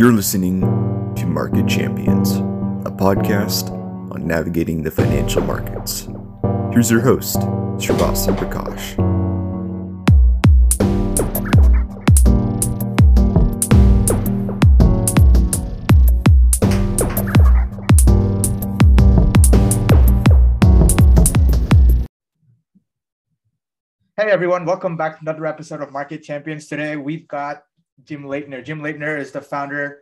You're listening to Market Champions, a podcast on navigating the financial markets. Here's your host, Srivastava Prakash. Hey everyone, welcome back to another episode of Market Champions. Today we've got Jim Leitner. Jim Leitner is the founder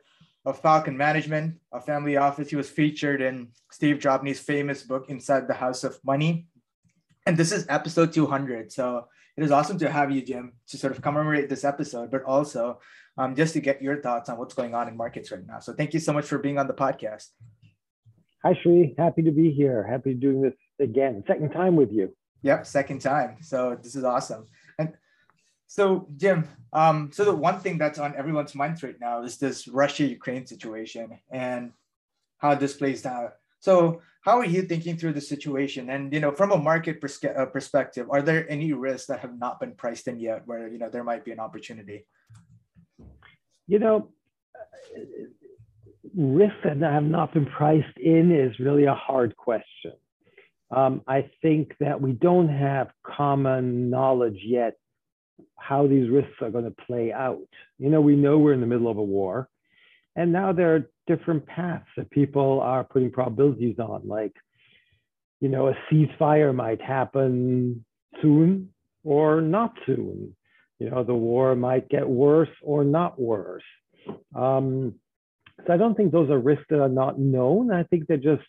of Falcon Management, a family office. He was featured in Steve Jobney's famous book, Inside the House of Money. And this is episode 200. So it is awesome to have you, Jim, to sort of commemorate this episode, but also just to get your thoughts on what's going on in markets right now. So thank you so much for being on the podcast. Hi, Sri. Happy to be here. Happy doing this again. Second time with you. Yep, second time. So this is awesome. And so, Jim, so the one thing that's on everyone's minds right now is this Russia-Ukraine situation and how this plays out. So how are you thinking through the situation? And, you know, from a market perspective, are there any risks that have not been priced in yet where, you know, there might be an opportunity? You know, risks that have not been priced in is really a hard question. I think that we don't have common knowledge yet how these risks are going to play out. You know, we know we're in the middle of a war, and now there are different paths that people are putting probabilities on, like, you know, a ceasefire might happen soon or not soon. You know, the war might get worse or not worse. So I don't think those are risks that are not known. I think they're just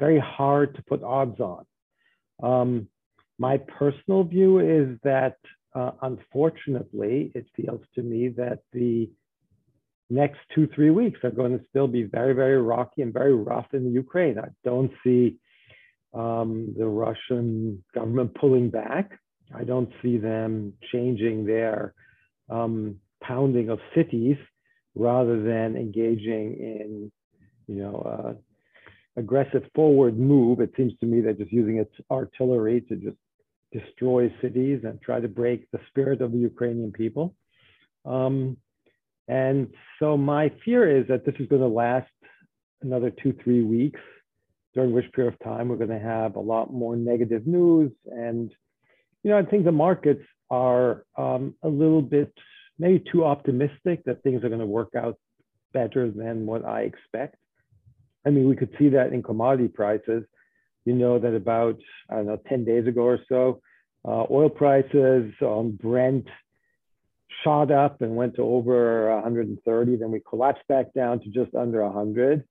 very hard to put odds on. My personal view is that, unfortunately, it feels to me that the next 2-3 weeks are going to still be very, very rocky and very rough in the Ukraine. I don't see the Russian government pulling back. I don't see them changing their pounding of cities rather than engaging in, you know, aggressive forward move. It seems to me that just using its artillery to just destroy cities and try to break the spirit of the Ukrainian people. And so my fear is that this is going to last another 2-3 weeks, during which period of time we're going to have a lot more negative news. And, you know, I think the markets are a little bit maybe too optimistic that things are going to work out better than what I expect. I mean, we could see that in commodity prices. You know that about, I don't know, 10 days ago or so, oil prices on Brent shot up and went to over 130. Then we collapsed back down to just under 100.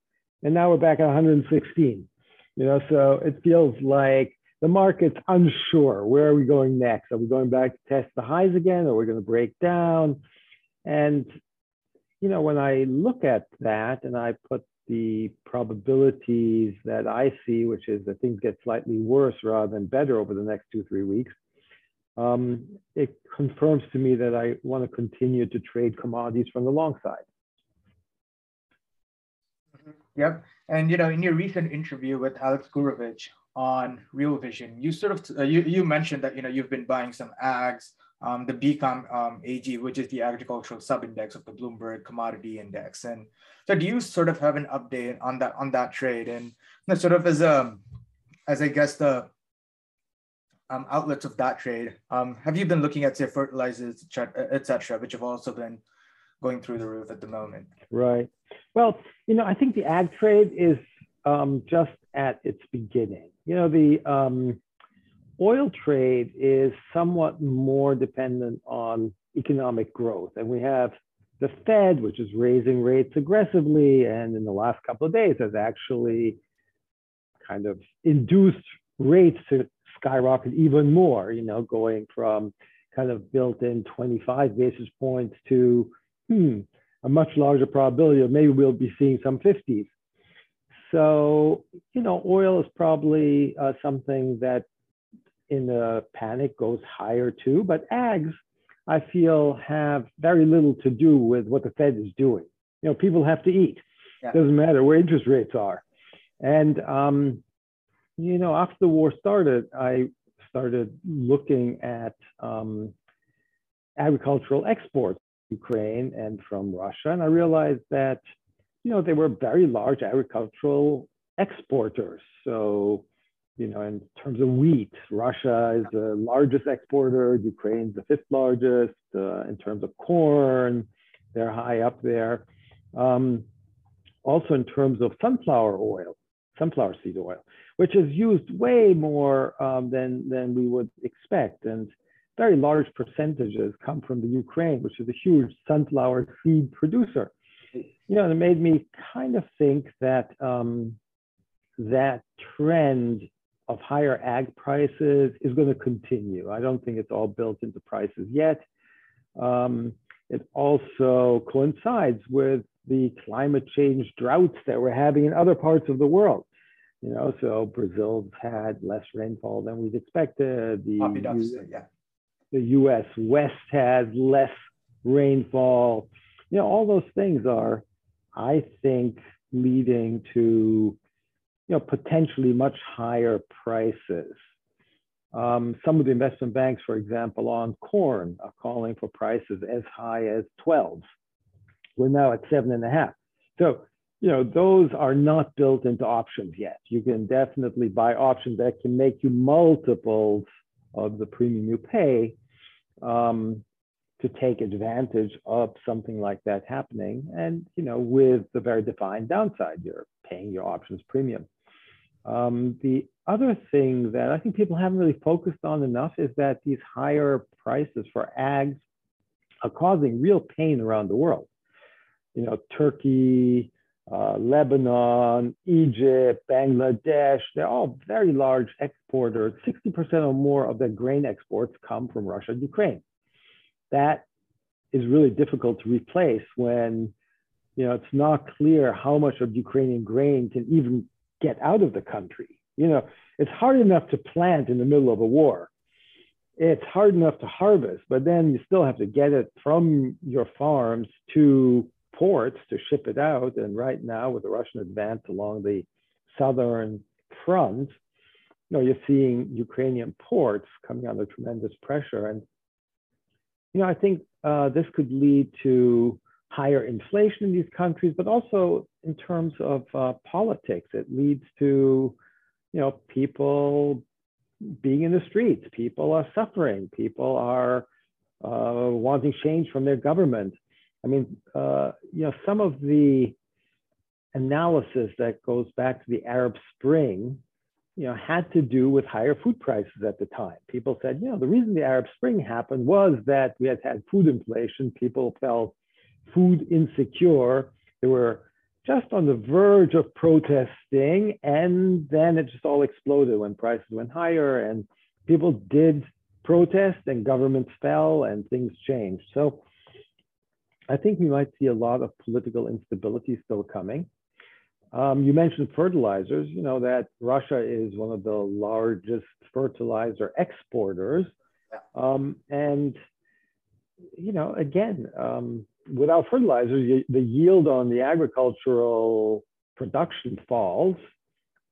And now we're back at 116. You know, so it feels like the market's unsure. Where are we going next? Are we going back to test the highs again? Or are we going to break down? And, you know, when I look at that and I put the probabilities that I see, which is that things get slightly worse rather than better over the next 2-3 weeks, it confirms to me that I want to continue to trade commodities from the long side. Yep. And, you know, in your recent interview with Alex Gurevich on Real Vision, you sort of, you mentioned that, you know, you've been buying some ags, the BCOM AG, which is the agricultural subindex of the Bloomberg Commodity Index. And so do you sort of have an update on that trade? And, you know, sort of as I guess the outlets of that trade, have you been looking at, say, fertilizers, et cetera, which have also been going through the roof at the moment? Right. Well, you know, I think the ag trade is just at its beginning. You know, the oil trade is somewhat more dependent on economic growth. And we have the Fed, which is raising rates aggressively. And in the last couple of days has actually kind of induced rates to skyrocket even more, you know, going from kind of built-in 25 basis points to a much larger probability of maybe we'll be seeing some 50s. So, you know, oil is probably something that in a panic goes higher too, but ags, I feel, have very little to do with what the Fed is doing. You know, people have to eat. Yeah. Doesn't matter where interest rates are. And, you know, after the war started, I started looking at agricultural exports from Ukraine and from Russia. And I realized that you know, they were very large agricultural exporters. So, you know, in terms of wheat, Russia is the largest exporter, Ukraine's the fifth largest. In terms of corn, they're high up there. Also in terms of sunflower seed oil, which is used way more than we would expect. And very large percentages come from the Ukraine, which is a huge sunflower seed producer. You know, it made me kind of think that that trend of higher ag prices is going to continue. I don't think it's all built into prices yet. It also coincides with the climate change droughts that we're having in other parts of the world. You know, so Brazil's had less rainfall than we'd expected. The US West has less rainfall. You know, all those things are, I think, leading to, you know, potentially much higher prices. Some of the investment banks, for example, on corn are calling for prices as high as 12. We're now at 7.5. So, you know, those are not built into options yet. You can definitely buy options that can make you multiples of the premium you pay to take advantage of something like that happening. And, you know, with the very defined downside, you're paying your options premium. The other thing that I think people haven't really focused on enough is that these higher prices for ags are causing real pain around the world. You know, Turkey, Lebanon, Egypt, Bangladesh, they're all very large exporters. 60% or more of their grain exports come from Russia and Ukraine. That is really difficult to replace when, you know, it's not clear how much of Ukrainian grain can even get out of the country. You know, it's hard enough to plant in the middle of a war. It's hard enough to harvest, but then you still have to get it from your farms to ports to ship it out. And right now with the Russian advance along the southern front, you know, you're seeing Ukrainian ports coming under tremendous pressure. And, you know, I think this could lead to higher inflation in these countries, but also in terms of politics, it leads to, you know, people being in the streets, people are suffering, people are wanting change from their government. I mean, you know, some of the analysis that goes back to the Arab Spring, you know, had to do with higher food prices at the time. People said, you know, the reason the Arab Spring happened was that we had had food inflation, people felt food insecure. They were just on the verge of protesting, and then it just all exploded when prices went higher and people did protest and governments fell and things changed. So I think we might see a lot of political instability still coming. You mentioned fertilizers, you know, that Russia is one of the largest fertilizer exporters. And, you know, again, without fertilizers, the yield on the agricultural production falls.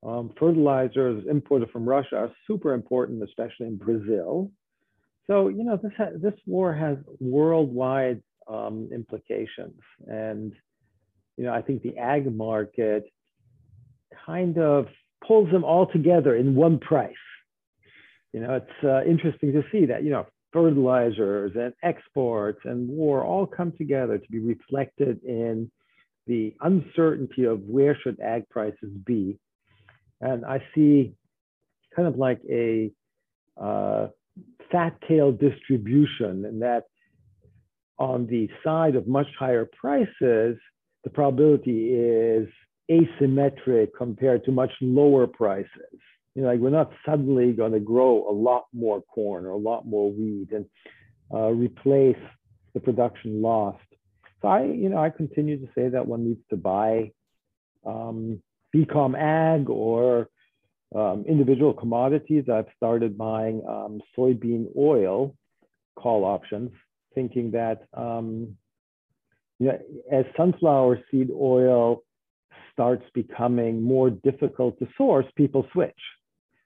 Fertilizers imported from Russia are super important, especially in Brazil. So, you know, this war has worldwide implications. And, you know, I think the ag market kind of pulls them all together in one price. You know, it's interesting to see that, you know, fertilizers and exports and war all come together to be reflected in the uncertainty of where should ag prices be. And I see kind of like a fat tail distribution, and that on the side of much higher prices, the probability is asymmetric compared to much lower prices. You know, like we're not suddenly going to grow a lot more corn or a lot more wheat and replace the production lost. So I continue to say that one needs to buy BCOM ag or individual commodities. I've started buying soybean oil call options, thinking that you know, as sunflower seed oil starts becoming more difficult to source, people switch.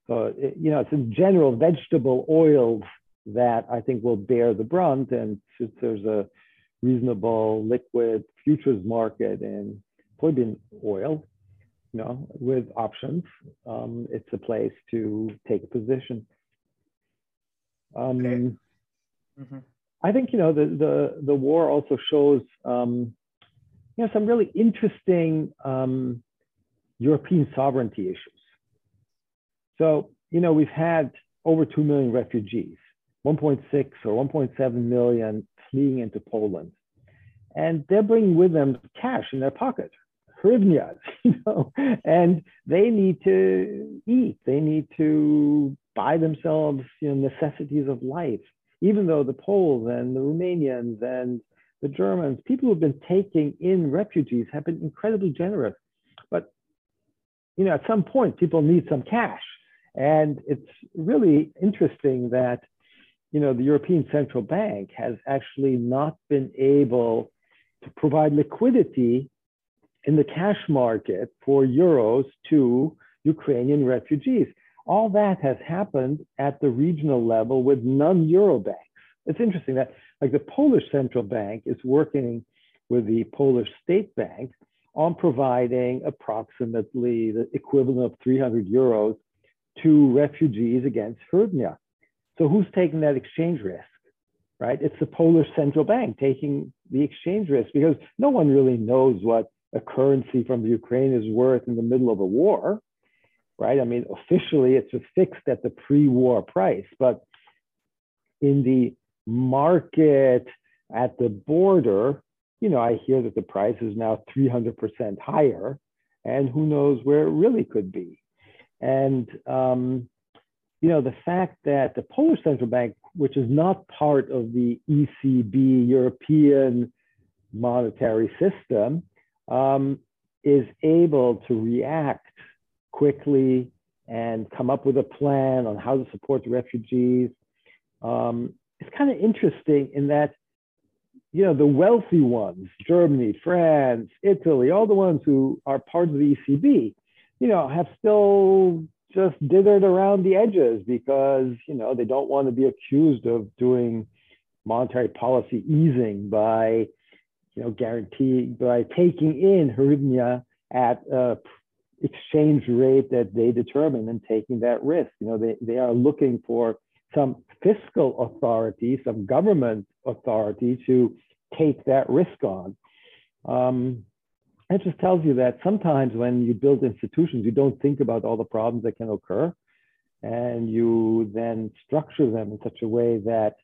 So, you know, it's in general vegetable oils that I think will bear the brunt. And since there's a reasonable liquid futures market in put in oil, you know, with options, it's a place to take a position. Okay. Mm-hmm. I think, you know, the war also shows, you know, some really interesting European sovereignty issues. So, you know, we've had over 2 million refugees, 1.6 or 1.7 million fleeing into Poland. And they're bringing with them cash in their pocket, hryvnias, you know, and they need to eat. They need to buy themselves, you know, necessities of life, even though the Poles and the Romanians and the Germans, people who've been taking in refugees have been incredibly generous. But, you know, at some point, people need some cash. And it's really interesting that, you know, the European Central Bank has actually not been able to provide liquidity in the cash market for euros to Ukrainian refugees. All that has happened at the regional level with non-euro banks. It's interesting that, like, the Polish Central Bank is working with the Polish State Bank on providing approximately the equivalent of 300 euros to refugees against hryvnia. So who's taking that exchange risk, right? It's the Polish Central Bank taking the exchange risk, because no one really knows what a currency from the Ukraine is worth in the middle of a war, right? I mean, officially it's fixed at the pre-war price, but in the market at the border, you know, I hear that the price is now 300% higher, and who knows where it really could be. And, you know, the fact that the Polish Central Bank, which is not part of the ECB, European monetary system, is able to react quickly and come up with a plan on how to support the refugees. It's kind of interesting in that, you know, the wealthy ones, Germany, France, Italy, all the ones who are part of the ECB, you know, have still just dithered around the edges because, you know, they don't want to be accused of doing monetary policy easing by, you know, by taking in hryvnia at an exchange rate that they determine and taking that risk. You know, they are looking for some fiscal authority, some government authority to take that risk on. It just tells you that sometimes when you build institutions, you don't think about all the problems that can occur, and you then structure them in such a way that,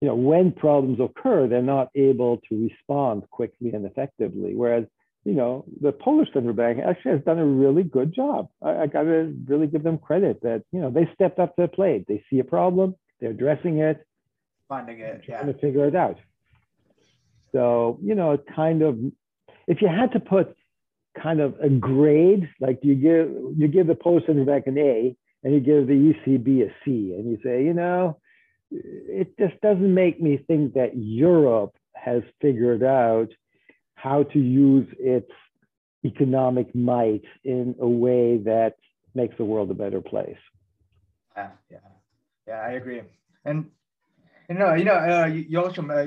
you know, when problems occur, they're not able to respond quickly and effectively. Whereas, you know, the Polish Central Bank actually has done a really good job. I gotta really give them credit that, you know, they stepped up to the plate. They see a problem, they're addressing it, finding it, trying to figure it out. So, you know, it kind of, if you had to put kind of a grade, like you give the Polish Central Bank an A and you give the ECB a C, and you say, you know, it just doesn't make me think that Europe has figured out how to use its economic might in a way that makes the world a better place. Yeah, I agree. And you also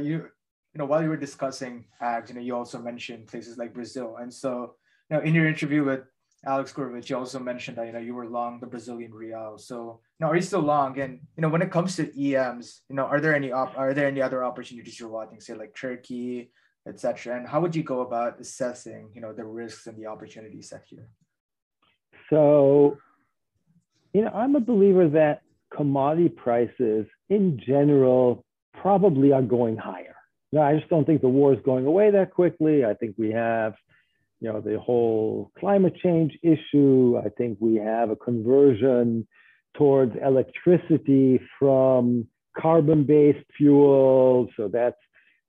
you know, while you were discussing ACT, you know, you also mentioned places like Brazil. And so, you know, in your interview with Alex Gurevich, you also mentioned that, you know, you were long the Brazilian real. So, you know, are you still long? And, you know, when it comes to EMs, you know, are there any other opportunities you're watching, say like Turkey, et cetera? And how would you go about assessing, you know, the risks and the opportunities sector? So, you know, I'm a believer that commodity prices in general probably are going higher. No, I just don't think the war is going away that quickly. I think we have, you know, the whole climate change issue. I think we have a conversion towards electricity from carbon-based fuel. So that's,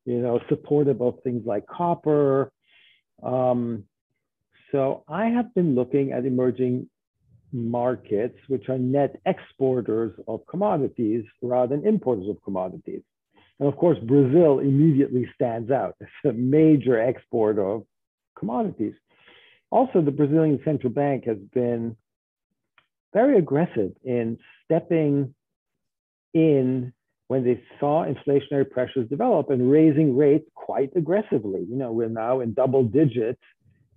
you know, supportive of things like copper. So I have been looking at emerging markets, which are net exporters of commodities rather than importers of commodities. And of course, Brazil immediately stands out. It's a major exporter of commodities. Also, the Brazilian Central Bank has been very aggressive in stepping in when they saw inflationary pressures develop and raising rates quite aggressively. You know, we're now in double digits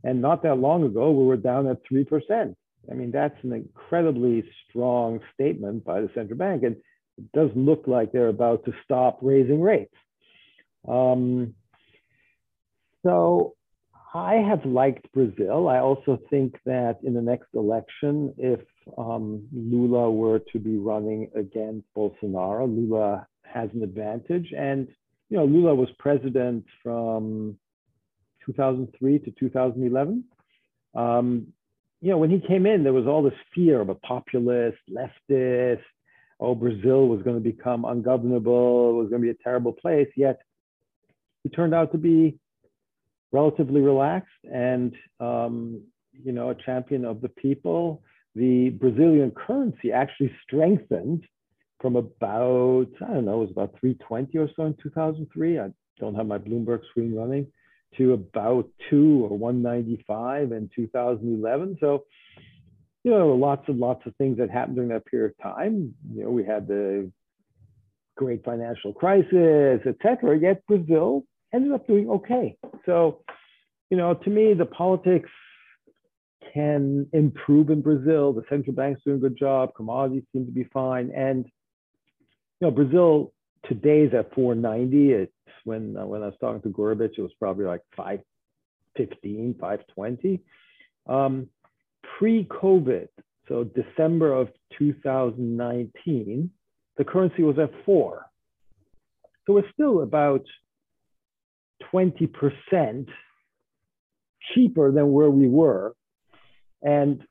And not that long ago, we were down at 3%. I mean, that's an incredibly strong statement by the central bank. And it doesn't look like they're about to stop raising rates. So I have liked Brazil. I also think that in the next election, if Lula were to be running against Bolsonaro, Lula has an advantage. And, you know, Lula was president from 2003 to 2011. You know, when he came in, there was all this fear of a populist, leftist, oh, Brazil was going to become ungovernable, it was going to be a terrible place, yet he turned out to be relatively relaxed and, you know, a champion of the people. The Brazilian currency actually strengthened from about, I don't know, it was about 320 or so in 2003. I don't have my Bloomberg screen running, to about 2 or 195 in 2011. So, you know, there were lots and lots of things that happened during that period of time. You know, we had the great financial crisis, et cetera, yet Brazil ended up doing okay. So, you know, to me, the politics can improve in Brazil. The central bank's doing a good job. Commodities seem to be fine. And, you know, Brazil today is at 490. It's when I was talking to Gurevich, it was probably like 515, 520. Pre-COVID, so December of 2019, the currency was at 4. So it's still about 20% cheaper than where we were. And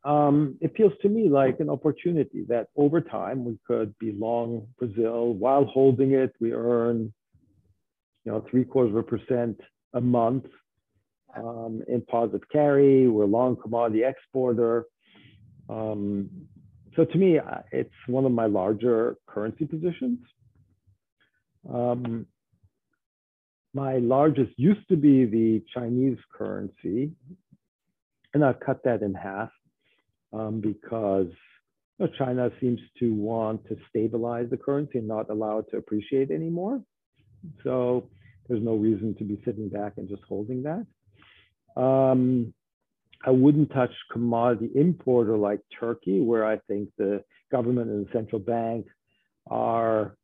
it feels to me like an opportunity that over time we could be long Brazil. While holding it, we earn, you know, 0.75% a month in positive carry. We're a long commodity exporter. So to me, it's one of my larger currency positions. My largest used to be the Chinese currency, and I've cut that in half because, you know, China seems to want to stabilize the currency and not allow it to appreciate anymore. So there's no reason to be sitting back and just holding that. I wouldn't touch commodity importer like Turkey, where I think the government and the central bank are,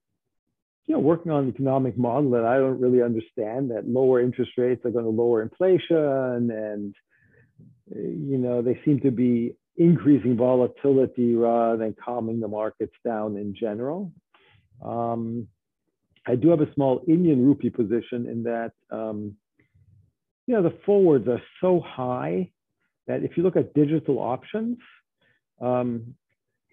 you know, working on an economic model that I don't really understand, that lower interest rates are going to lower inflation, and, you know, they seem to be increasing volatility rather than calming the markets down in general. I do have a small Indian rupee position in that, you know, the forwards are so high that if you look at digital options, a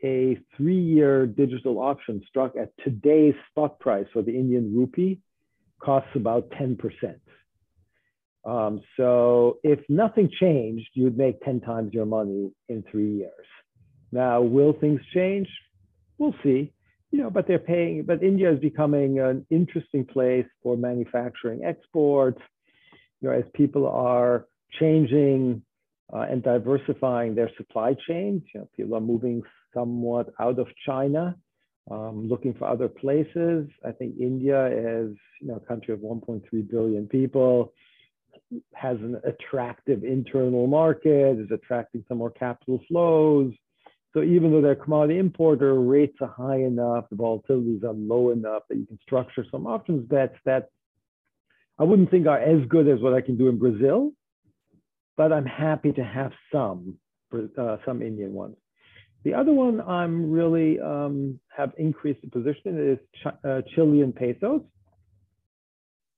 3-year digital option struck at today's spot price for the Indian rupee costs about 10%. So if nothing changed, you'd make 10 times your money in 3 years. Now, will things change? We'll see. You know, but they're paying, but India is becoming an interesting place for manufacturing exports, you know, as people are changing and diversifying their supply chains. You know, people are moving somewhat out of China, looking for other places. I think India is, you know, a country of 1.3 billion people, has an attractive internal market, is attracting some more capital flows. So even though their commodity importer rates are high enough, the volatilities are low enough that you can structure some options bets that I wouldn't think are as good as what I can do in Brazil, but I'm happy to have some Indian ones. The other one I'm really have increased the position is Chilean pesos.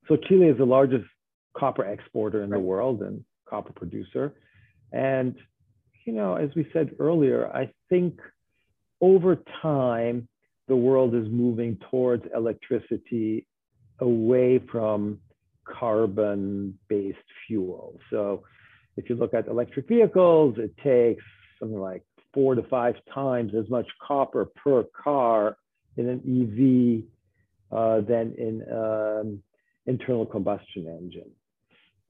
So Chile is the largest copper exporter in the world and copper producer. And, you know, as we said earlier, I think over time, the world is moving towards electricity, away from carbon-based fuel. So if you look at electric vehicles, it takes something like 4 to 5 times as much copper per car in an EV than in internal combustion engine.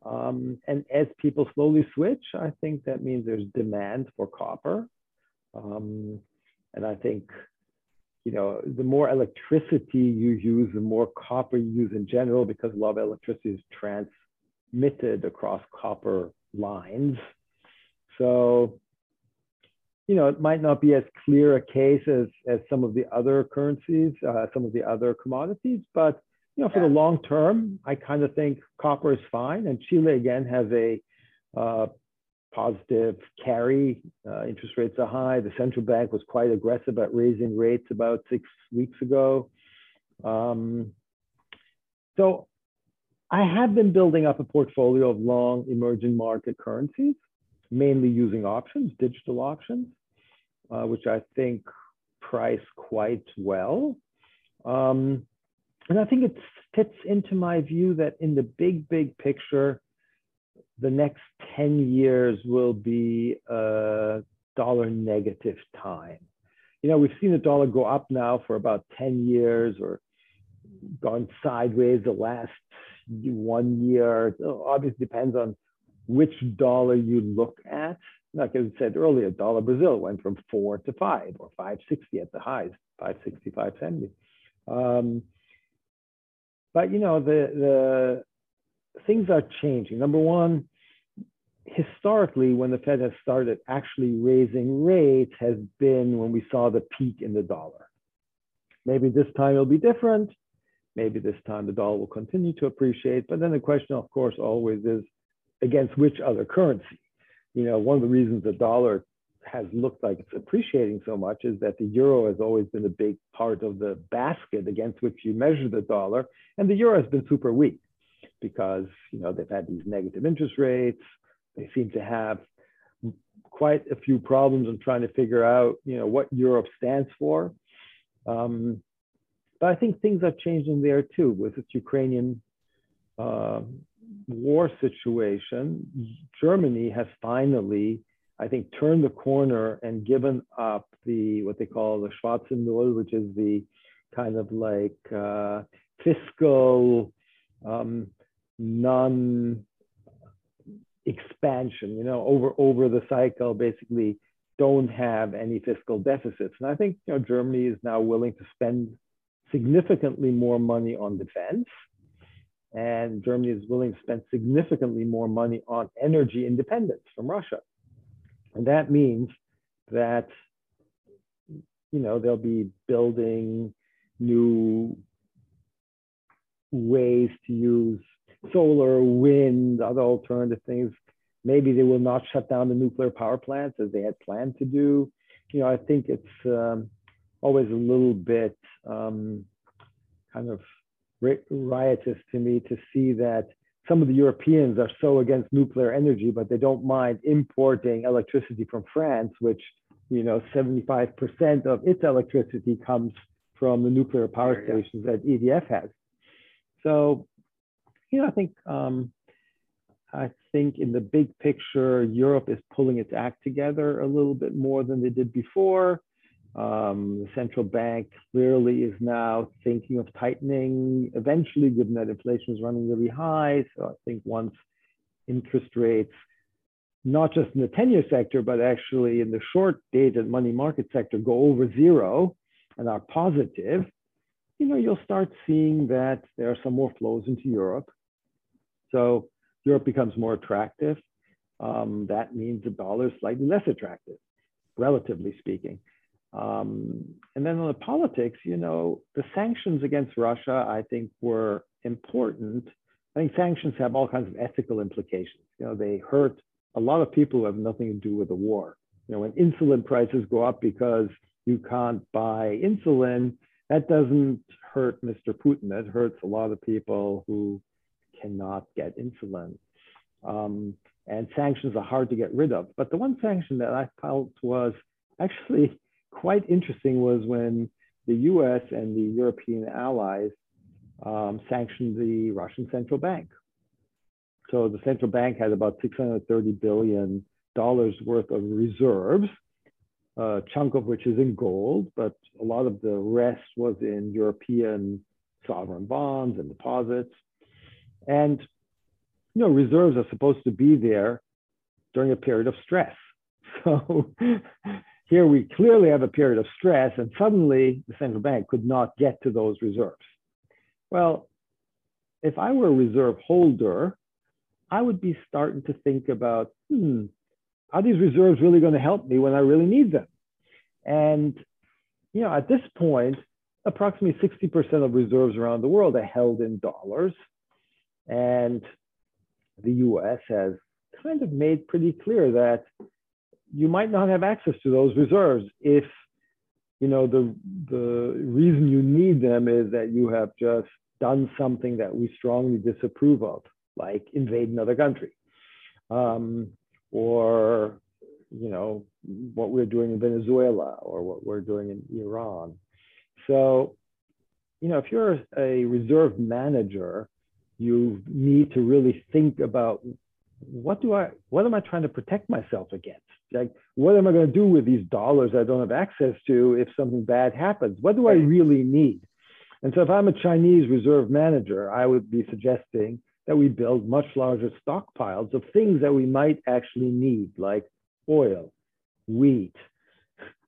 And as people slowly switch, I think that means there's demand for copper. And I think, you know, the more electricity you use, the more copper you use in general, because a lot of electricity is transmitted across copper lines. So, you know, it might not be as clear a case as some of the other currencies, some of the other commodities, but, you know, for the long term, I kind of think copper is fine. And Chile, again, has a positive carry. Interest rates are high. The central bank was quite aggressive at raising rates about 6 weeks ago. So I have been building up a portfolio of long emerging market currencies, mainly using options, digital options, which I think price quite well. And I think it fits into my view that in the big picture, the next 10 years will be a dollar negative time. You know, we've seen the dollar go up now for about 10 years or gone sideways the last 1 year. It obviously depends on which dollar you look at. Like I said earlier, dollar Brazil went from 4 to 5 or 5.60 at the highs, 5.60, 5.70. But, you know, the things are changing. Number one, historically, when the Fed has started actually raising rates has been when we saw the peak in the dollar. Maybe this time it'll be different. Maybe this time the dollar will continue to appreciate. But then the question, of course, always is against which other currency? You know, one of the reasons the dollar has looked like it's appreciating so much is that the euro has always been a big part of the basket against which you measure the dollar. And the euro has been super weak because, you know, they've had these negative interest rates. They seem to have quite a few problems in trying to figure out, you know, what Europe stands for. But I think things have changed in there too with this Ukrainian war situation. Germany has finally, I think, turned the corner and given up the what they call the Schwarze Null, which is the kind of like fiscal non-expansion, you know, over the cycle, basically don't have any fiscal deficits. And I think, you know, Germany is now willing to spend significantly more money on defense. And Germany is willing to spend significantly more money on energy independence from Russia. And that means that, you know, they'll be building new ways to use solar, wind, other alternative things. Maybe they will not shut down the nuclear power plants as they had planned to do. You know, I think it's always a little bit kind of riotous to me to see that some of the Europeans are so against nuclear energy, but they don't mind importing electricity from France, which, you know, 75% of its electricity comes from the nuclear power stations that EDF has. So, you know, I think in the big picture, Europe is pulling its act together a little bit more than they did before. The central bank clearly is now thinking of tightening eventually, given that inflation is running really high. So I think once interest rates, not just in the 10-year sector, but actually in the short-dated money market sector go over zero and are positive, you know, you'll start seeing that there are some more flows into Europe. So Europe becomes more attractive. That means the dollar is slightly less attractive, relatively speaking. And then on the politics, you know, the sanctions against Russia, I think, were important. I think sanctions have all kinds of ethical implications. You know, they hurt a lot of people who have nothing to do with the war. You know, when insulin prices go up because you can't buy insulin, that doesn't hurt Mr. Putin. It hurts a lot of people who cannot get insulin. And sanctions are hard to get rid of. But the one sanction that I felt was actually quite interesting was when the US and the European allies sanctioned the Russian central bank. So the central bank had about $630 billion worth of reserves, a chunk of which is in gold, but a lot of the rest was in European sovereign bonds and deposits. And, you know, reserves are supposed to be there during a period of stress. So here we clearly have a period of stress, and suddenly the central bank could not get to those reserves. Well, if I were a reserve holder, I would be starting to think about, are these reserves really going to help me when I really need them? And, you know, at this point, approximately 60% of reserves around the world are held in dollars. And the US has kind of made pretty clear that you might not have access to those reserves if, you know, the reason you need them is that you have just done something that we strongly disapprove of, like invade another country, or, you know, what we're doing in Venezuela or what we're doing in Iran. So, you know, if you're a reserve manager, you need to really think about what am I trying to protect myself against? Like, what am I going to do with these dollars I don't have access to if something bad happens? What do I really need? And so if I'm a Chinese reserve manager, I would be suggesting that we build much larger stockpiles of things that we might actually need, like oil, wheat,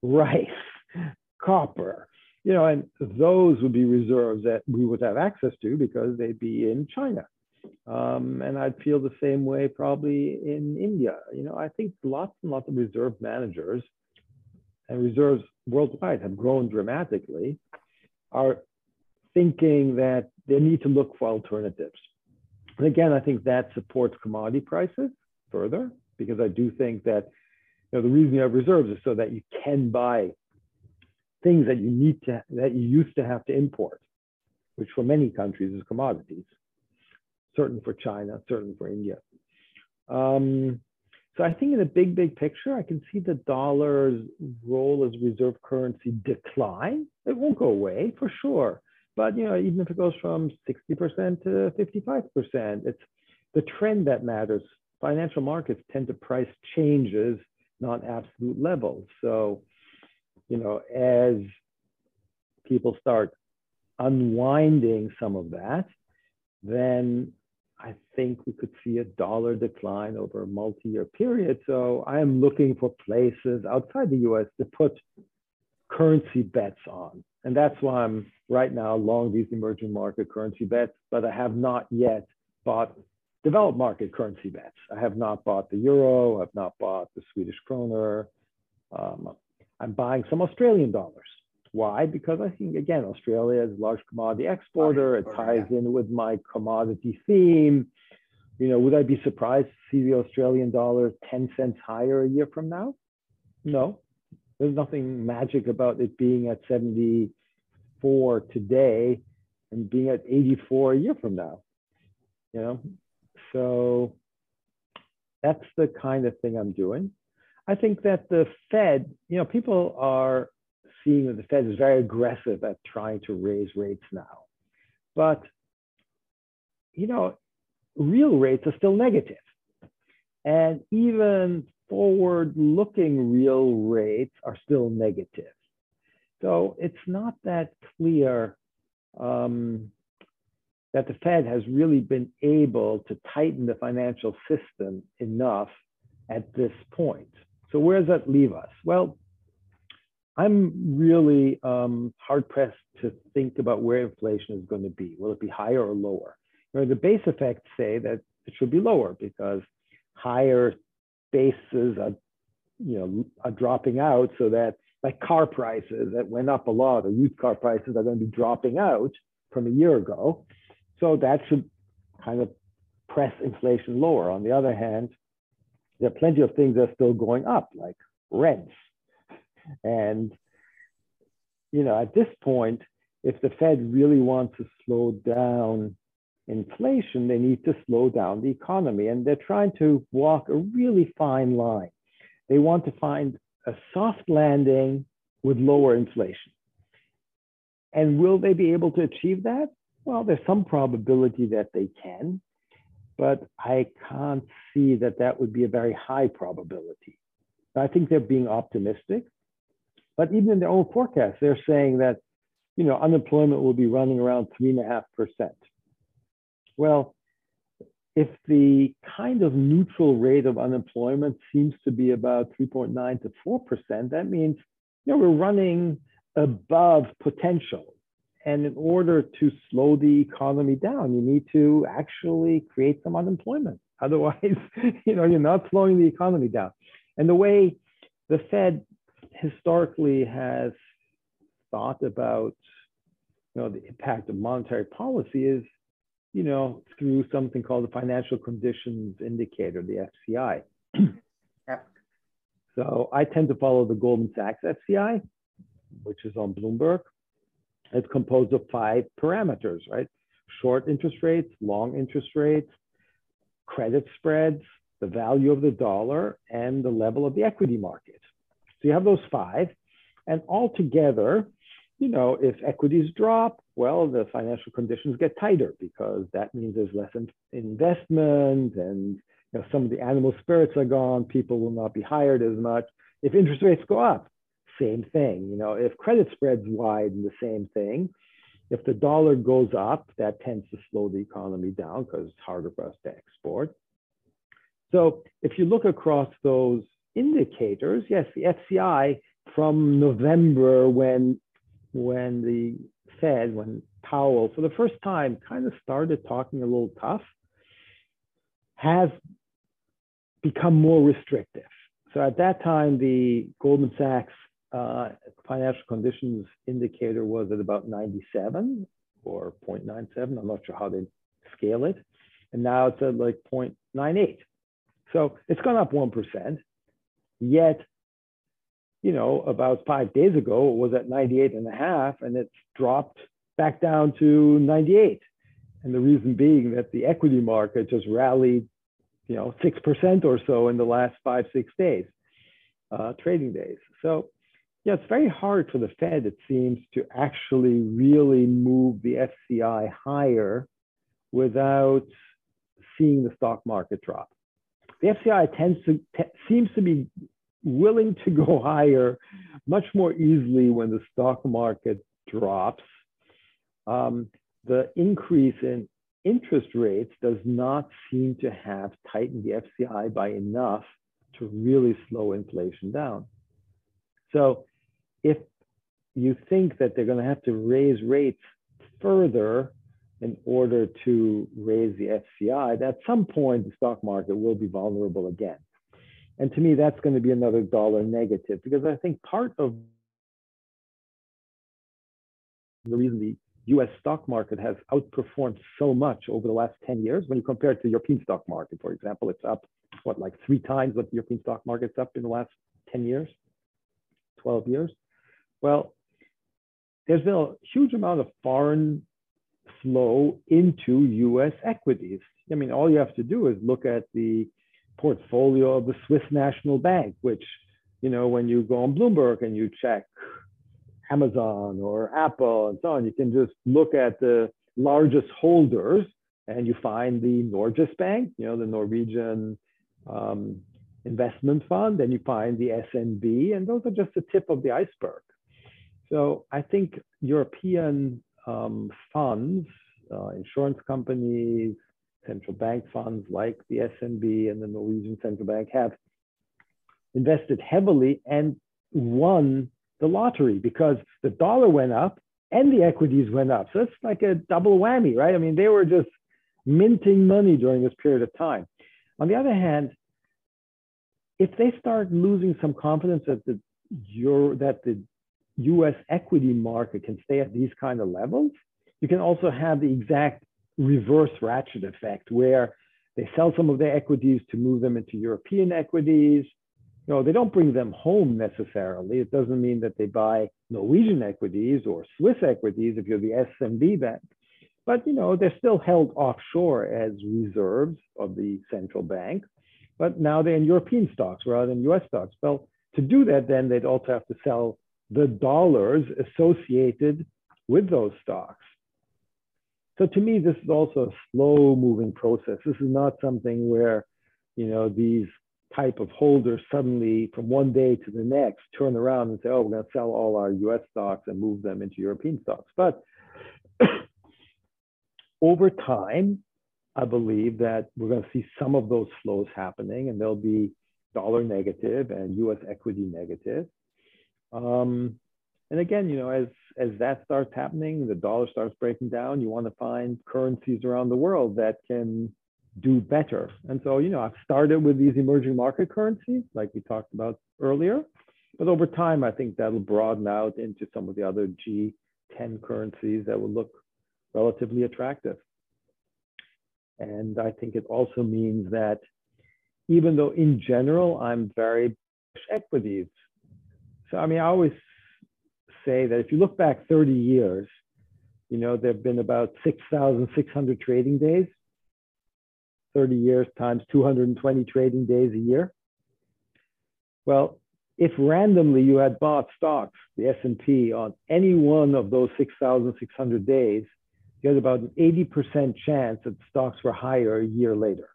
rice, copper, you know, and those would be reserves that we would have access to because they'd be in China. And I'd feel the same way probably in India. You know, I think lots and lots of reserve managers and reserves worldwide have grown dramatically, are thinking that they need to look for alternatives. And again, I think that supports commodity prices further, because I do think that, you know, the reason you have reserves is so that you can buy things that you need to, that you used to have to import, which for many countries is commodities, certain for China, certain for India. So I think in the big picture, I can see the dollar's role as reserve currency decline. It won't go away for sure, but you know, even if it goes from 60% to 55%, it's the trend that matters. Financial markets tend to price changes, not absolute levels. So, you know, as people start unwinding some of that, then I think we could see a dollar decline over a multi-year period. So I am looking for places outside the US to put currency bets on. And that's why I'm right now long these emerging market currency bets, but I have not yet bought developed market currency bets. I have not bought the euro, I've not bought the Swedish kroner. I'm buying some Australian dollars. Why? Because I think, again, Australia is a large commodity exporter. It ties in with my commodity theme. You know, would I be surprised to see the Australian dollar 10 cents higher a year from now? No, there's nothing magic about it being at 74 today and being at 84 a year from now, you know? So that's the kind of thing I'm doing. I think that the Fed, you know, people are seeing that the Fed is very aggressive at trying to raise rates now. But, you know, real rates are still negative. And even forward-looking real rates are still negative. So it's not that clear that the Fed has really been able to tighten the financial system enough at this point. So where does that leave us? Well, I'm really hard-pressed to think about where inflation is going to be. Will it be higher or lower? You know, the base effects say that it should be lower because higher bases are, you know, are dropping out, so that like car prices that went up a lot, or used car prices are going to be dropping out from a year ago. So that should kind of press inflation lower. On the other hand, there are plenty of things that are still going up, like rents. And, you know, at this point, if the Fed really wants to slow down inflation, they need to slow down the economy. And they're trying to walk a really fine line. They want to find a soft landing with lower inflation. And will they be able to achieve that? Well, there's some probability that they can, but I can't see that that would be a very high probability. I think they're being optimistic, but even in their own forecast, they're saying that, you know, unemployment will be running around 3.5%. Well, if the kind of neutral rate of unemployment seems to be about 3.9 to 4%, that means, you know, we're running above potential. And in order to slow the economy down, you need to actually create some unemployment. Otherwise, you know, you're not slowing the economy down. And the way the Fed historically has thought about, you know, the impact of monetary policy is, you know, through something called the Financial Conditions Indicator, the FCI. Yep. So I tend to follow the Goldman Sachs FCI, which is on Bloomberg. It's composed of 5 parameters, right? Short interest rates, long interest rates, credit spreads, the value of the dollar, and the level of the equity market. So you have those 5, and all together, you know, if equities drop, well, the financial conditions get tighter because that means there's less investment, and you know, some of the animal spirits are gone. People will not be hired as much. If interest rates go up, same thing. You know, if credit spreads widen, the same thing. If the dollar goes up, that tends to slow the economy down because it's harder for us to export. So if you look across those indicators, yes, the FCI from November when the Fed, when Powell, for the first time, kind of started talking a little tough, has become more restrictive. So at that time, the Goldman Sachs financial conditions indicator was at about 97 or 0.97. I'm not sure how they scale it. And now it's at like 0.98. So it's gone up 1%. Yet, you know, about 5 days ago, it was at 98.5, and it's dropped back down to 98. And the reason being that the equity market just rallied, you know, 6% or so in the last 5-6 days, trading days. So yeah, it's very hard for the Fed, it seems, to actually really move the FCI higher without seeing the stock market drop. The FCI seems to be willing to go higher much more easily when the stock market drops. The increase in interest rates does not seem to have tightened the FCI by enough to really slow inflation down. So if you think that they're going to have to raise rates further in order to raise the FCI, at some point, the stock market will be vulnerable again. And to me, that's going to be another dollar negative, because I think part of the reason the US stock market has outperformed so much over the last 10 years, when you compare it to the European stock market, for example, it's up, what, like 3 times what the European stock market's up in the last 10 years, 12 years. Well, there's been a huge amount of foreign flow into US equities. I mean, all you have to do is look at the portfolio of the Swiss National Bank, which, you know, when you go on Bloomberg and you check Amazon or Apple and so on, you can just look at the largest holders and you find the Norges Bank, you know, the Norwegian investment fund, and you find the SNB, and those are just the tip of the iceberg. So I think European funds, insurance companies, central bank funds like the SNB and the Norwegian Central Bank have invested heavily and won the lottery because the dollar went up and the equities went up. So it's like a double whammy, right? I mean, they were just minting money during this period of time. On the other hand, if they start losing some confidence that the US equity market can stay at these kind of levels, you can also have the exact reverse ratchet effect where they sell some of their equities to move them into European equities. No, they don't bring them home necessarily. It doesn't mean that they buy Norwegian equities or Swiss equities if you're the SNB bank, but you know, they're still held offshore as reserves of the central bank, but now they're in European stocks rather than US stocks. Well, to do that, then they'd also have to sell the dollars associated with those stocks. So to me, this is also a slow moving process. This is not something where, you know, these type of holders suddenly from one day to the next turn around and say, oh, we're going to sell all our US stocks and move them into European stocks. But over time, I believe that we're going to see some of those flows happening, and they'll be dollar negative and US equity negative. And again, you know, as that starts happening, the dollar starts breaking down, you want to find currencies around the world that can do better. And so, you know, I've started with these emerging market currencies like we talked about earlier, but over time, I think that'll broaden out into some of the other G10 currencies that will look relatively attractive. And I think it also means that even though in general, I'm very equities. So, I mean, I always say that if you look back 30 years, you know, there've been about 6,600 trading days, 30 years times 220 trading days a year. Well, if randomly you had bought stocks, the S&P, on any one of those 6,600 days, you had about an 80% chance that stocks were higher a year later.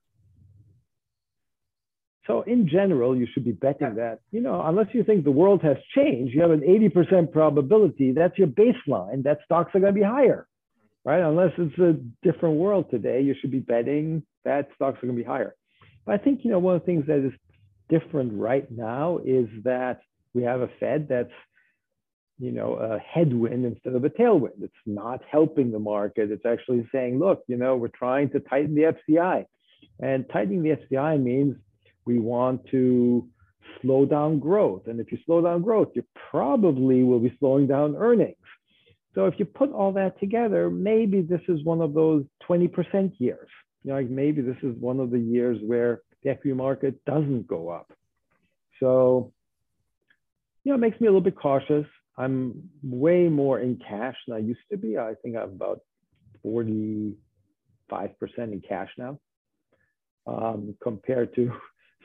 So in general, you should be betting that, you know, unless you think the world has changed, you have an 80% probability, that's your baseline, that stocks are going to be higher, right? Unless it's a different world today, you should be betting that stocks are going to be higher. But I think, you know, one of the things that is different right now is that we have a Fed that's, you know, a headwind instead of a tailwind. It's not helping the market. It's actually saying, look, you know, we're trying to tighten the FCI. And tightening the FCI means we want to slow down growth. And if you slow down growth, you probably will be slowing down earnings. So if you put all that together, maybe this is one of those 20% years. You know, like maybe this is one of the years where the equity market doesn't go up. So, you know, it makes me a little bit cautious. I'm way more in cash than I used to be. I think I'm about 45% in cash now, compared to,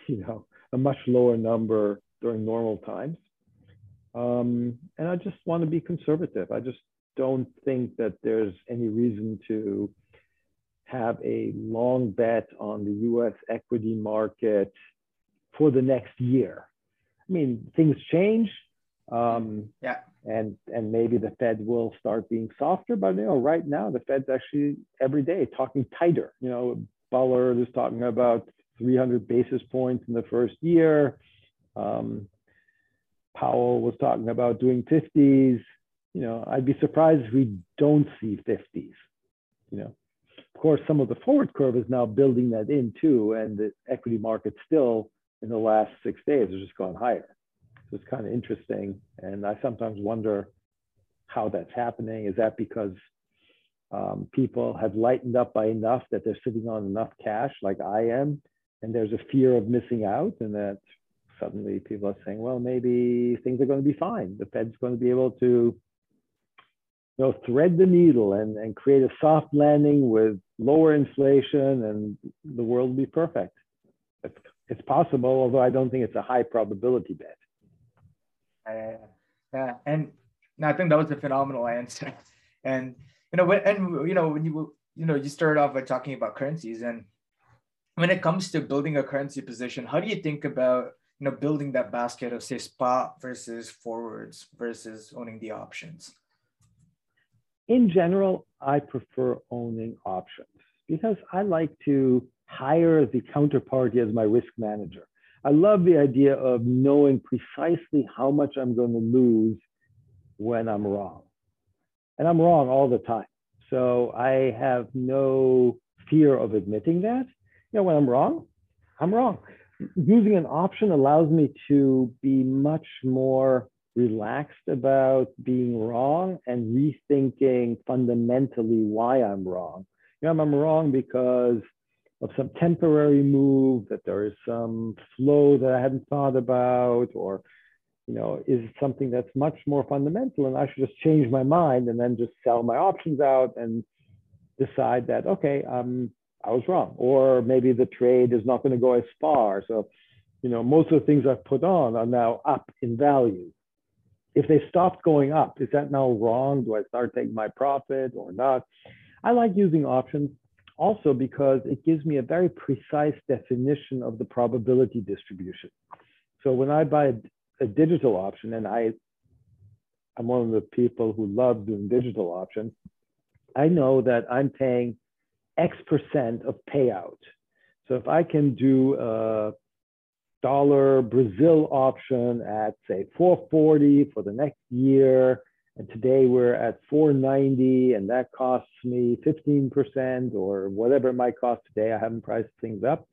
you know, a much lower number during normal times. And I just want to be conservative. I just don't think that there's any reason to have a long bet on the US equity market for the next year. I mean, things change. And maybe the Fed will start being softer, but you know, right now the Fed's actually every day talking tighter. You know, Bullard is talking about 300 basis points in the first year. Powell was talking about doing 50s. You know, I'd be surprised if we don't see 50s. You know, of course, some of the forward curve is now building that in too, and the equity market still in the last 6 days has just gone higher. So it's kind of interesting, and I sometimes wonder how that's happening. Is that because people have lightened up by enough that they're sitting on enough cash, like I am, and there's a fear of missing out, and that suddenly people are saying, well, maybe things are going to be fine. The Fed's going to be able to, you know, thread the needle and create a soft landing with lower inflation, and the world will be perfect. It's possible, although I don't think it's a high probability bet. And I think that was a phenomenal answer. And you know, when you started off by talking about currencies, and when it comes to building a currency position, how do you think about, you know, building that basket of say spot versus forwards versus owning the options? In general, I prefer owning options because I like to hire the counterparty as my risk manager. I love the idea of knowing precisely how much I'm going to lose when I'm wrong. And I'm wrong all the time. So I have no fear of admitting that. You know, when I'm wrong, I'm wrong. Using an option allows me to be much more relaxed about being wrong and rethinking fundamentally why I'm wrong. You know, I'm wrong because of some temporary move, that there is some flow that I hadn't thought about, or, you know, is it something that's much more fundamental and I should just change my mind and then just sell my options out and decide that, okay, I was wrong, or maybe the trade is not going to go as far. So, you know, most of the things I've put on are now up in value. If they stopped going up, is that now wrong? Do I start taking my profit or not? I like using options. Also, because it gives me a very precise definition of the probability distribution. So when I buy a digital option, and I'm one of the people who love doing digital options, I know that I'm paying X% of payout. So if I can do a dollar Brazil option at say 440 for the next year and today we're at 490 and that costs me 15% or whatever it might cost today, I haven't priced things up,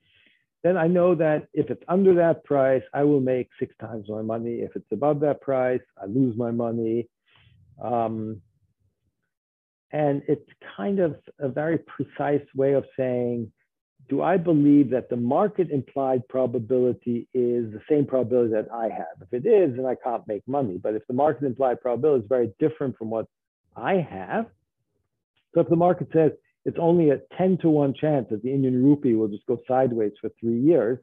then I know that if it's under that price, I will make 6 times my money. If it's above that price, I lose my money. And it's kind of a very precise way of saying, do I believe that the market implied probability is the same probability that I have? If it is, then I can't make money. But if the market implied probability is very different from what I have, so if the market says it's only a 10-to-1 chance that the Indian rupee will just go sideways for 3 years,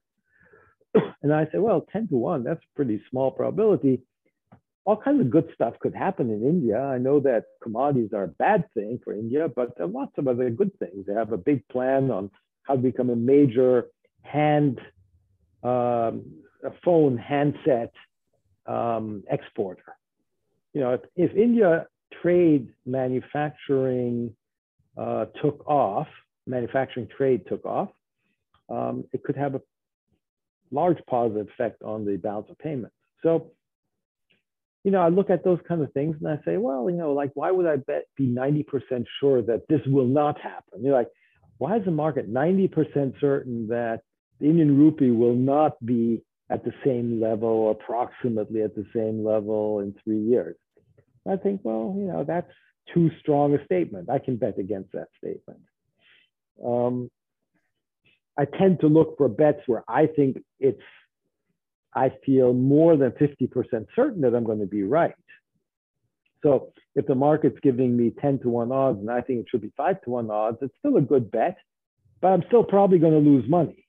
and I say, well, 10-to-1, that's a pretty small probability. All kinds of good stuff could happen in India. I know that commodities are a bad thing for India, but there are lots of other good things. They have a big plan on how to become a major phone handset exporter. You know, if India trade manufacturing took off, manufacturing trade took off, it could have a large positive effect on the balance of payments. So, you know, I look at those kind of things and I say, well, you know, like, why would I be 90% sure that this will not happen? You're like, why is the market 90% certain that the Indian rupee will not be at the same level or approximately at the same level in 3 years? And I think, well, you know, that's too strong a statement. I can bet against that statement. I tend to look for bets where I feel more than 50% certain that I'm going to be right. So if the market's giving me 10-to-1 odds and I think it should be 5-to-1 odds, it's still a good bet, but I'm still probably going to lose money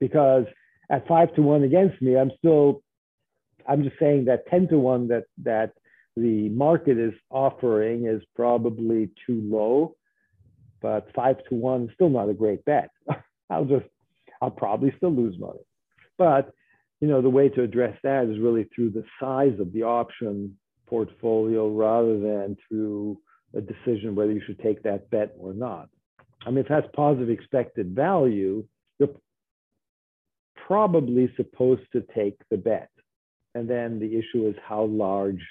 because at 5-to-1 against me, I'm just saying that 10-to-1 that the market is offering is probably too low, but 5-to-1 is still not a great bet. I'll probably still lose money. But you know, the way to address that is really through the size of the option portfolio rather than through a decision whether you should take that bet or not. I mean, if it has positive expected value, you're probably supposed to take the bet. And then the issue is how large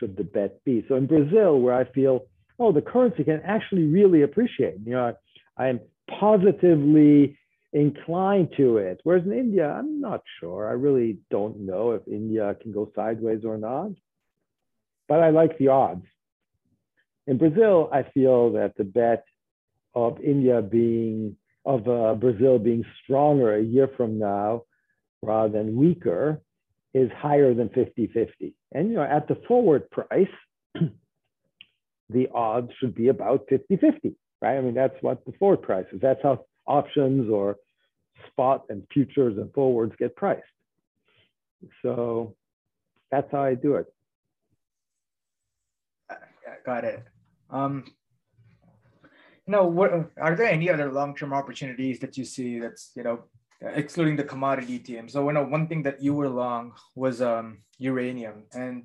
should the bet be? So in Brazil, where I feel, oh, the currency can actually really appreciate, you know, I'm positively inclined to it. Whereas in India, I'm not sure. I really don't know if India can go sideways or not, but I like the odds. In Brazil, I feel that the bet of Brazil being stronger a year from now rather than weaker is higher than 50-50. And you know, at the forward price, the odds should be about 50-50, right? I mean, that's what the forward price is. That's how options or spot and futures and forwards get priced. So that's how I do it. Got it. Are there any other long-term opportunities that you see that's, you know, excluding the commodity team? So, you know, one thing that you were long was uranium, and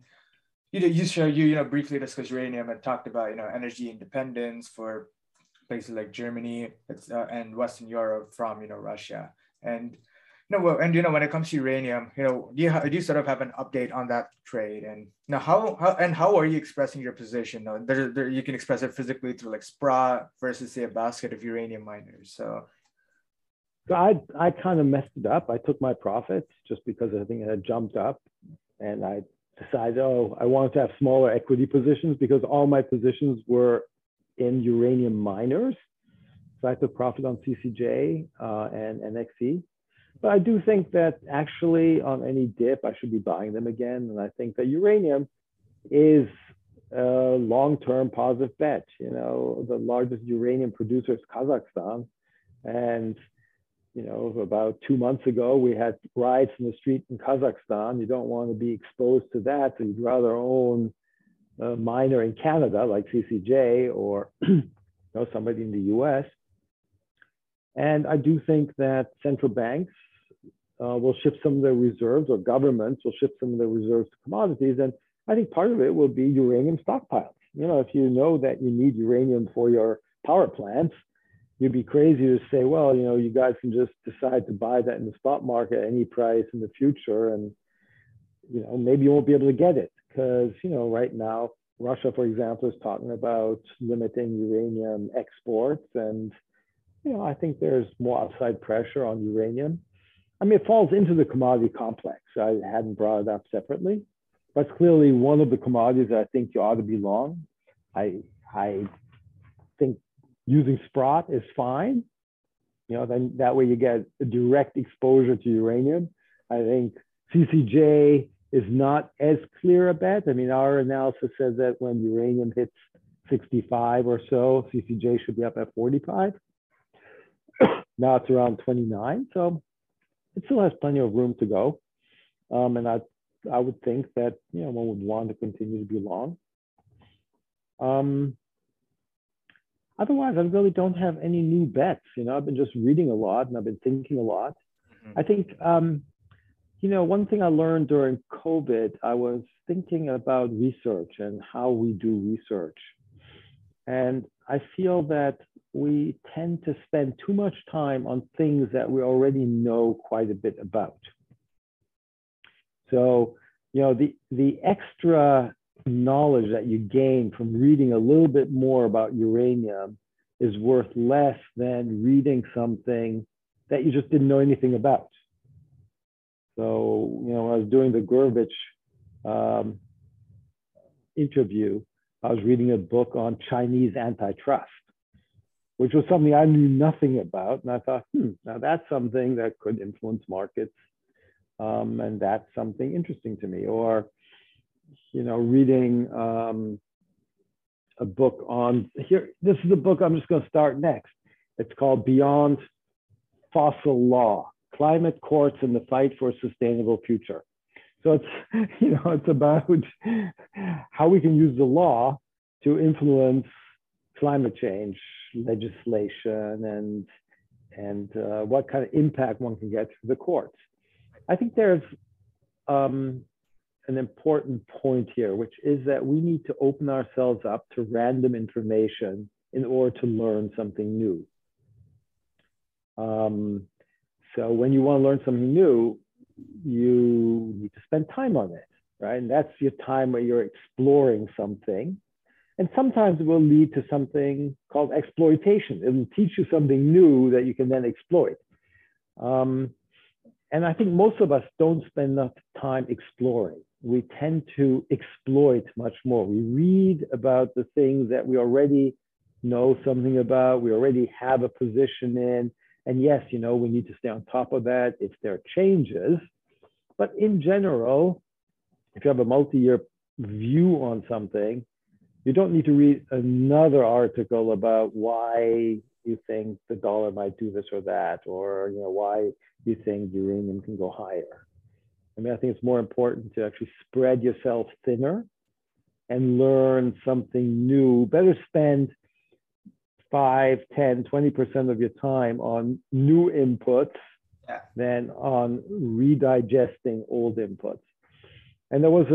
you briefly discussed uranium and talked about, you know, energy independence for places like Germany and Western Europe from, you know, Russia. And, you know, when it comes to uranium, you know, do you sort of have an update on that trade? And now how are you expressing your position? Now, you can express it physically through like Sprott versus say a basket of uranium miners. So I kind of messed it up. I took my profits just because I think it had jumped up, and I decided, oh, I wanted to have smaller equity positions because all my positions were in uranium miners. So I took profit on CCJ and NXE. But I do think that actually on any dip, I should be buying them again. And I think that uranium is a long-term positive bet. You know, the largest uranium producer is Kazakhstan. And, you know, about 2 months ago, we had riots in the street in Kazakhstan. You don't want to be exposed to that. So you'd rather own a miner in Canada like CCJ or somebody in the US. And I do think that central banks will shift some of their reserves, or governments will shift some of their reserves to commodities. And I think part of it will be uranium stockpiles. You know, if you know that you need uranium for your power plants, you'd be crazy to say, well, you know, you guys can just decide to buy that in the spot market at any price in the future. And, you know, maybe you won't be able to get it. Because, you know, right now, Russia, for example, is talking about limiting uranium exports, and I think there's more outside pressure on uranium. I mean, it falls into the commodity complex. I hadn't brought it up separately, but it's clearly one of the commodities that I think you ought to be long. I think using Sprott is fine. Then that way you get direct exposure to uranium. I think CCJ is not as clear a bet. I mean, our analysis says that when uranium hits 65 or so, CCJ should be up at 45. Now it's around 29, so it still has plenty of room to go. And I would think that one would want to continue to be long. Otherwise, I really don't have any new bets. I've been just reading a lot and I've been thinking a lot. I think, one thing I learned during COVID, I was thinking about research and how we do research. And I feel that we tend to spend too much time on things that we already know quite a bit about. So, the extra knowledge that you gain from reading a little bit more about uranium is worth less than reading something that you just didn't know anything about. So, when I was doing the Gurevich interview, I was reading a book on Chinese antitrust, which was something I knew nothing about. And I thought, now that's something that could influence markets. And that's something interesting to me. Or, reading a book on here. This is the book I'm just going to start next. It's called Beyond Fossil Law: Climate Courts and the Fight for a Sustainable Future. So it's it's about how we can use the law to influence climate change legislation and what kind of impact one can get through the courts. I think there's an important point here, which is that we need to open ourselves up to random information in order to learn something new. So when you want to learn something new, you need to spend time on it, right? And that's your time where you're exploring something. And sometimes it will lead to something called exploitation. It will teach you something new that you can then exploit. And I think most of us don't spend enough time exploring. We tend to exploit much more. We read about the things that we already know something about, we already have a position in. And yes, we need to stay on top of that if there are changes. But in general, if you have a multi-year view on something, you don't need to read another article about why you think the dollar might do this or that, or why you think uranium can go higher. I mean, I think it's more important to actually spread yourself thinner and learn something new. Better spend 5, 10, 20% of your time on new inputs than on redigesting old inputs. And there was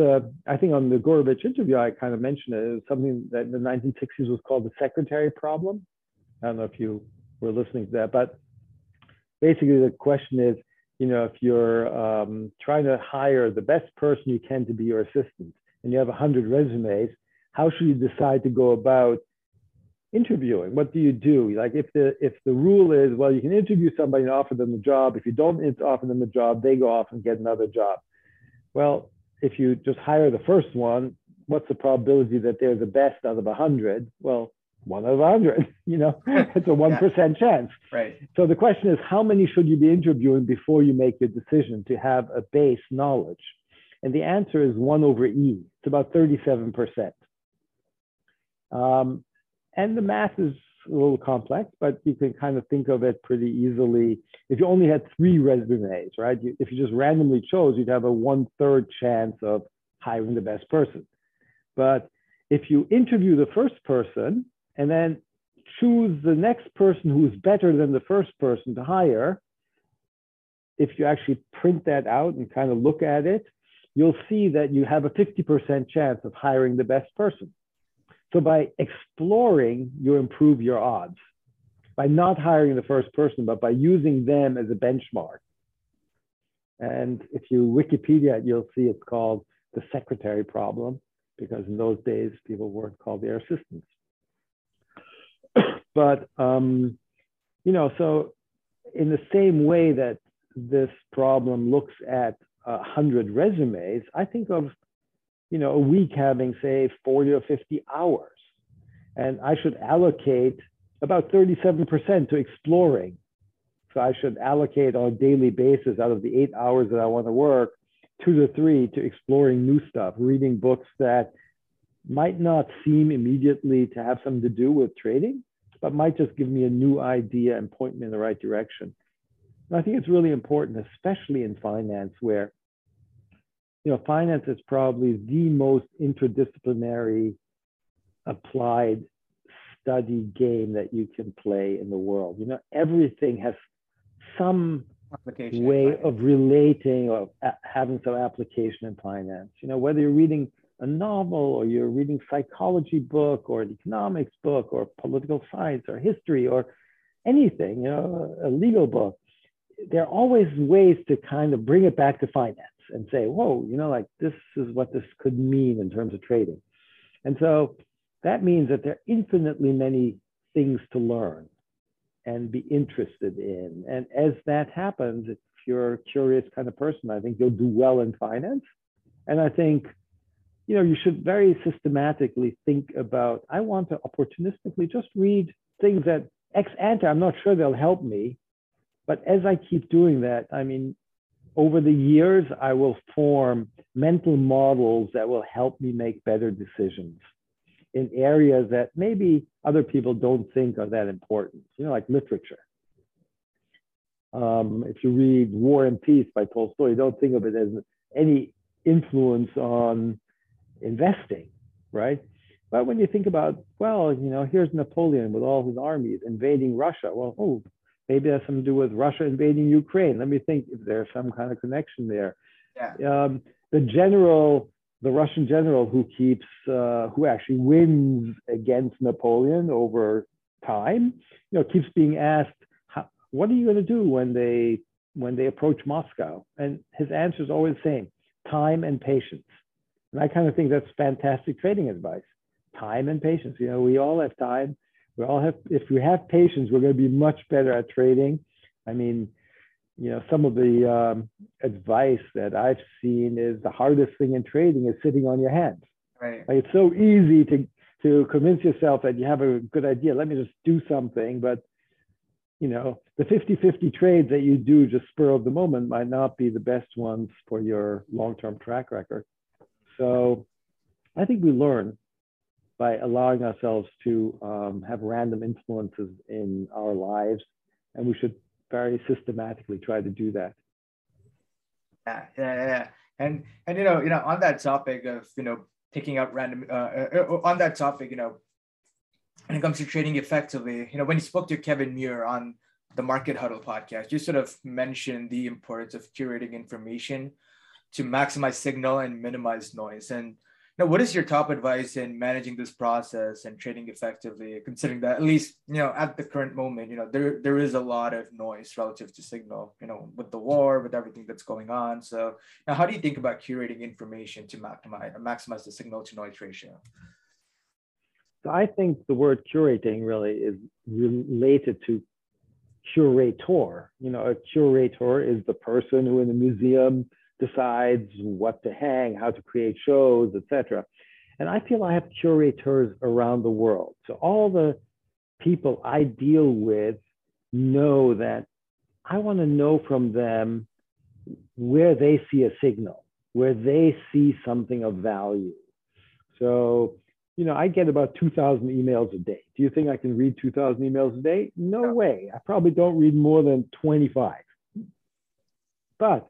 I think on the Gurevich interview, I kind of mentioned it. It was something that in the 1960s was called the secretary problem. I don't know if you were listening to that, but basically the question is, if you're trying to hire the best person you can to be your assistant, and you have 100 resumes, how should you decide to go about interviewing? What do you do? Like if the rule is, well, you can interview somebody and offer them the job. If you don't offer them the job, they go off and get another job. Well, if you just hire the first one, what's the probability that they're the best out of 100? Well, 1 out of 100, it's a 1% chance. Right. So the question is, how many should you be interviewing before you make your decision to have a base knowledge? And the answer is 1/E. It's about 37%. And the math is a little complex, but you can kind of think of it pretty easily. If you only had 3 resumes, right? If you just randomly chose, you'd have a 1/3 chance of hiring the best person. But if you interview the first person and then choose the next person who's better than the first person to hire, if you actually print that out and kind of look at it, you'll see that you have a 50% chance of hiring the best person. So by exploring, you improve your odds. By not hiring the first person, but by using them as a benchmark. And if you Wikipedia it, you'll see it's called the secretary problem, because in those days, people weren't called their assistants. But, you know, so in the same way that this problem looks at 100 resumes, I think of, you know, a week having, say, 40 or 50 hours. And I should allocate about 37% to exploring. So I should allocate on a daily basis out of the 8 hours that I want to work, 2 to 3 to exploring new stuff, reading books that might not seem immediately to have something to do with trading, but might just give me a new idea and point me in the right direction. And I think it's really important, especially in finance, where, you know, finance is probably the most interdisciplinary applied study game that you can play in the world. You know, everything has some way of relating or having some application in finance. You know, whether you're reading a novel or you're reading psychology book or an economics book or political science or history or anything, you know, a legal book, there are always ways to kind of bring it back to finance and say, whoa, you know, like this is what this could mean in terms of trading. And so that means that there are infinitely many things to learn and be interested in. And as that happens, if you're a curious kind of person, I think you'll do well in finance. And I think, you know, you should very systematically think about, I want to opportunistically just read things that ex ante, I'm not sure they'll help me. But as I keep doing that, I mean, over the years, I will form mental models that will help me make better decisions in areas that maybe other people don't think are that important, you know, like literature. If you read War and Peace by Tolstoy, you don't think of it as any influence on investing, right? But when you think about, well, you know, here's Napoleon with all his armies invading Russia. Well, oh, maybe that's something to do with Russia invading Ukraine. Let me think if there's some kind of connection there. Yeah. The Russian general who keeps, who actually wins against Napoleon over time, you know, keeps being asked, what are you going to do when they approach Moscow? And his answer is always the same: time and patience. And I kind of think that's fantastic trading advice: time and patience. You know, we all have time. We all have. If we have patience, we're going to be much better at trading. I mean, you know, some of the advice that I've seen is the hardest thing in trading is sitting on your hands. Right. Like, it's so easy to convince yourself that you have a good idea. Let me just do something. But, you know, the 50-50 trades that you do just spur of the moment might not be the best ones for your long-term track record. So I think we learn by allowing ourselves to have random influences in our lives, and we should very systematically try to do that. Yeah. And you know, on that topic of, you know, picking up random, on that topic, you know, when it comes to trading effectively, you know, when you spoke to Kevin Muir on the Market Huddle podcast, you sort of mentioned the importance of curating information to maximize signal and minimize noise. And you know, what is your top advice in managing this process and trading effectively, considering that, at least, you know, at the current moment, you know, there is a lot of noise relative to signal, you know, with the war, with everything that's going on. So now, how do you think about curating information to maximize the signal to noise ratio? So I think the word curating really is related to curator. You know, a curator is the person who in a museum decides what to hang, how to create shows, etc. And I feel I have curators around the world. So all the people I deal with know that I want to know from them where they see a signal, where they see something of value. So, you know, I get about 2,000 emails a day. Do you think I can read 2,000 emails a day? No way. I probably don't read more than 25. But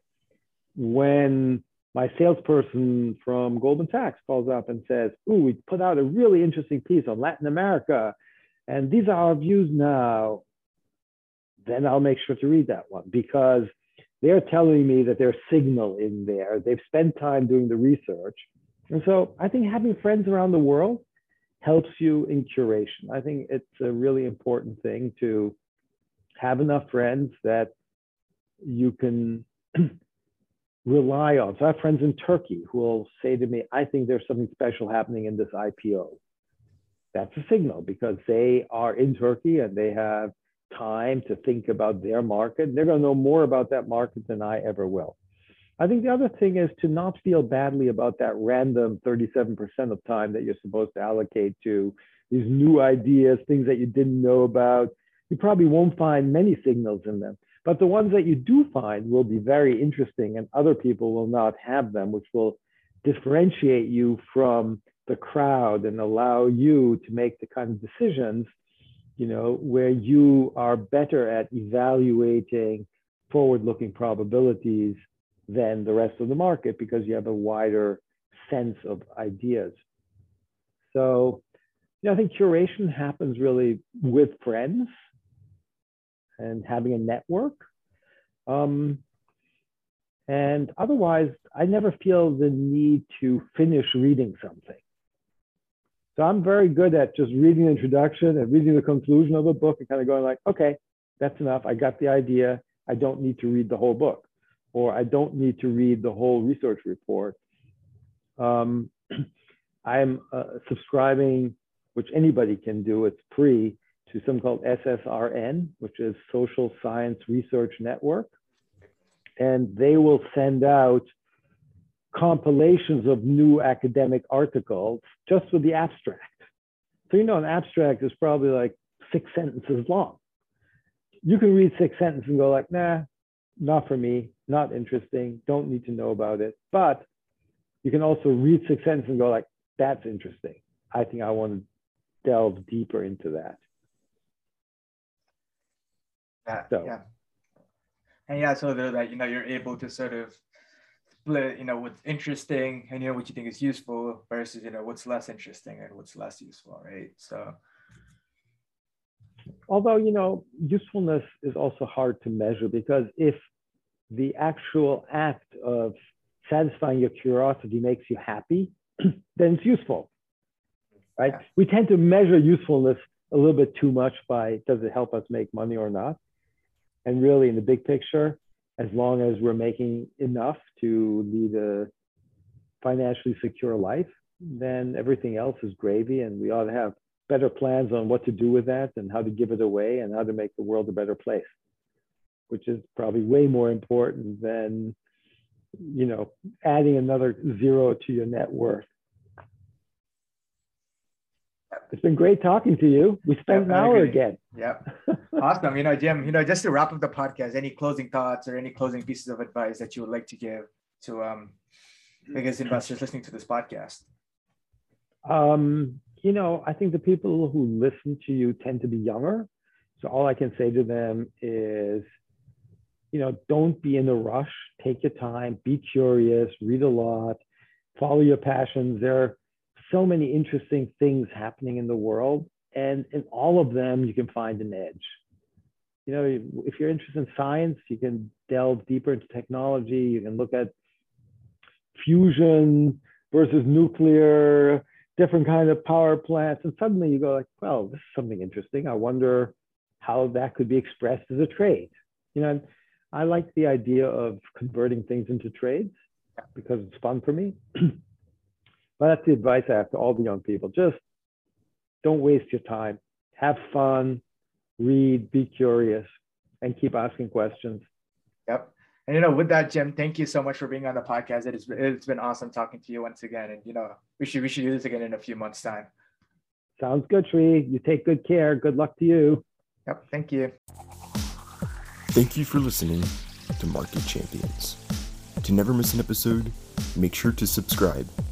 when my salesperson from Goldman Sachs calls up and says, "Ooh, we put out a really interesting piece on Latin America, and these are our views now," then I'll make sure to read that one, because they're telling me that there's signal in there. They've spent time doing the research. And so I think having friends around the world helps you in curation. I think it's a really important thing to have enough friends that you can rely on. So I have friends in Turkey who will say to me, I think there's something special happening in this IPO. That's a signal because they are in Turkey and they have time to think about their market. They're going to know more about that market than I ever will. I think the other thing is to not feel badly about that random 37% of time that you're supposed to allocate to these new ideas, things that you didn't know about. You probably won't find many signals in them, but the ones that you do find will be very interesting and other people will not have them, which will differentiate you from the crowd and allow you to make the kind of decisions, you know, where you are better at evaluating forward-looking probabilities than the rest of the market because you have a wider sense of ideas. So, you know, I think curation happens really with friends and having a network. And otherwise, I never feel the need to finish reading something. So I'm very good at just reading the introduction and reading the conclusion of a book and kind of going like, okay, that's enough. I got the idea. I don't need to read the whole book. Or I don't need to read the whole research report. I'm subscribing, which anybody can do, it's free, to something called SSRN, which is Social Science Research Network. And they will send out compilations of new academic articles just with the abstract. So, you know, an abstract is probably like 6 sentences long. You can read 6 sentences and go like, nah, not for me, not interesting, don't need to know about it. But you can also read 6 sentences and go like, that's interesting. I think I want to delve deeper into that. So that, you know, you're able to sort of split, you know, what's interesting and, you know, what you think is useful versus, you know, what's less interesting and what's less useful, right? So. Although, you know, usefulness is also hard to measure because if the actual act of satisfying your curiosity makes you happy, then it's useful, right? Yeah. We tend to measure usefulness a little bit too much by, does it help us make money or not? And really in the big picture, as long as we're making enough to lead a financially secure life, then everything else is gravy and we ought to have better plans on what to do with that and how to give it away and how to make the world a better place, which is probably way more important than, you know, adding another zero to your net worth. It's been great talking to you. We spent an hour again. Yep. Awesome. You know, Jim, you know, just to wrap up the podcast, any closing thoughts or any closing pieces of advice that you would like to give to, I guess, investors listening to this podcast? You know, I think the people who listen to you tend to be younger. So all I can say to them is, you know, don't be in a rush. Take your time, be curious, read a lot, follow your passions. There are so many interesting things happening in the world. And in all of them, you can find an edge. You know, if you're interested in science, you can delve deeper into technology. You can look at fusion versus nuclear, different kind of power plants. And suddenly you go like, well, this is something interesting. I wonder how that could be expressed as a trade. You know, I like the idea of converting things into trades because it's fun for me. But that's the advice I have to all the young people. Just don't waste your time. Have fun, read, be curious, and keep asking questions. Yep. And, you know, with that, Jim, thank you so much for being on the podcast. It's been awesome talking to you once again. And, you know, we should do this again in a few months' time. Sounds good, Sri. You take good care. Good luck to you. Yep. Thank you. Thank you for listening to Market Champions. To never miss an episode, make sure to subscribe,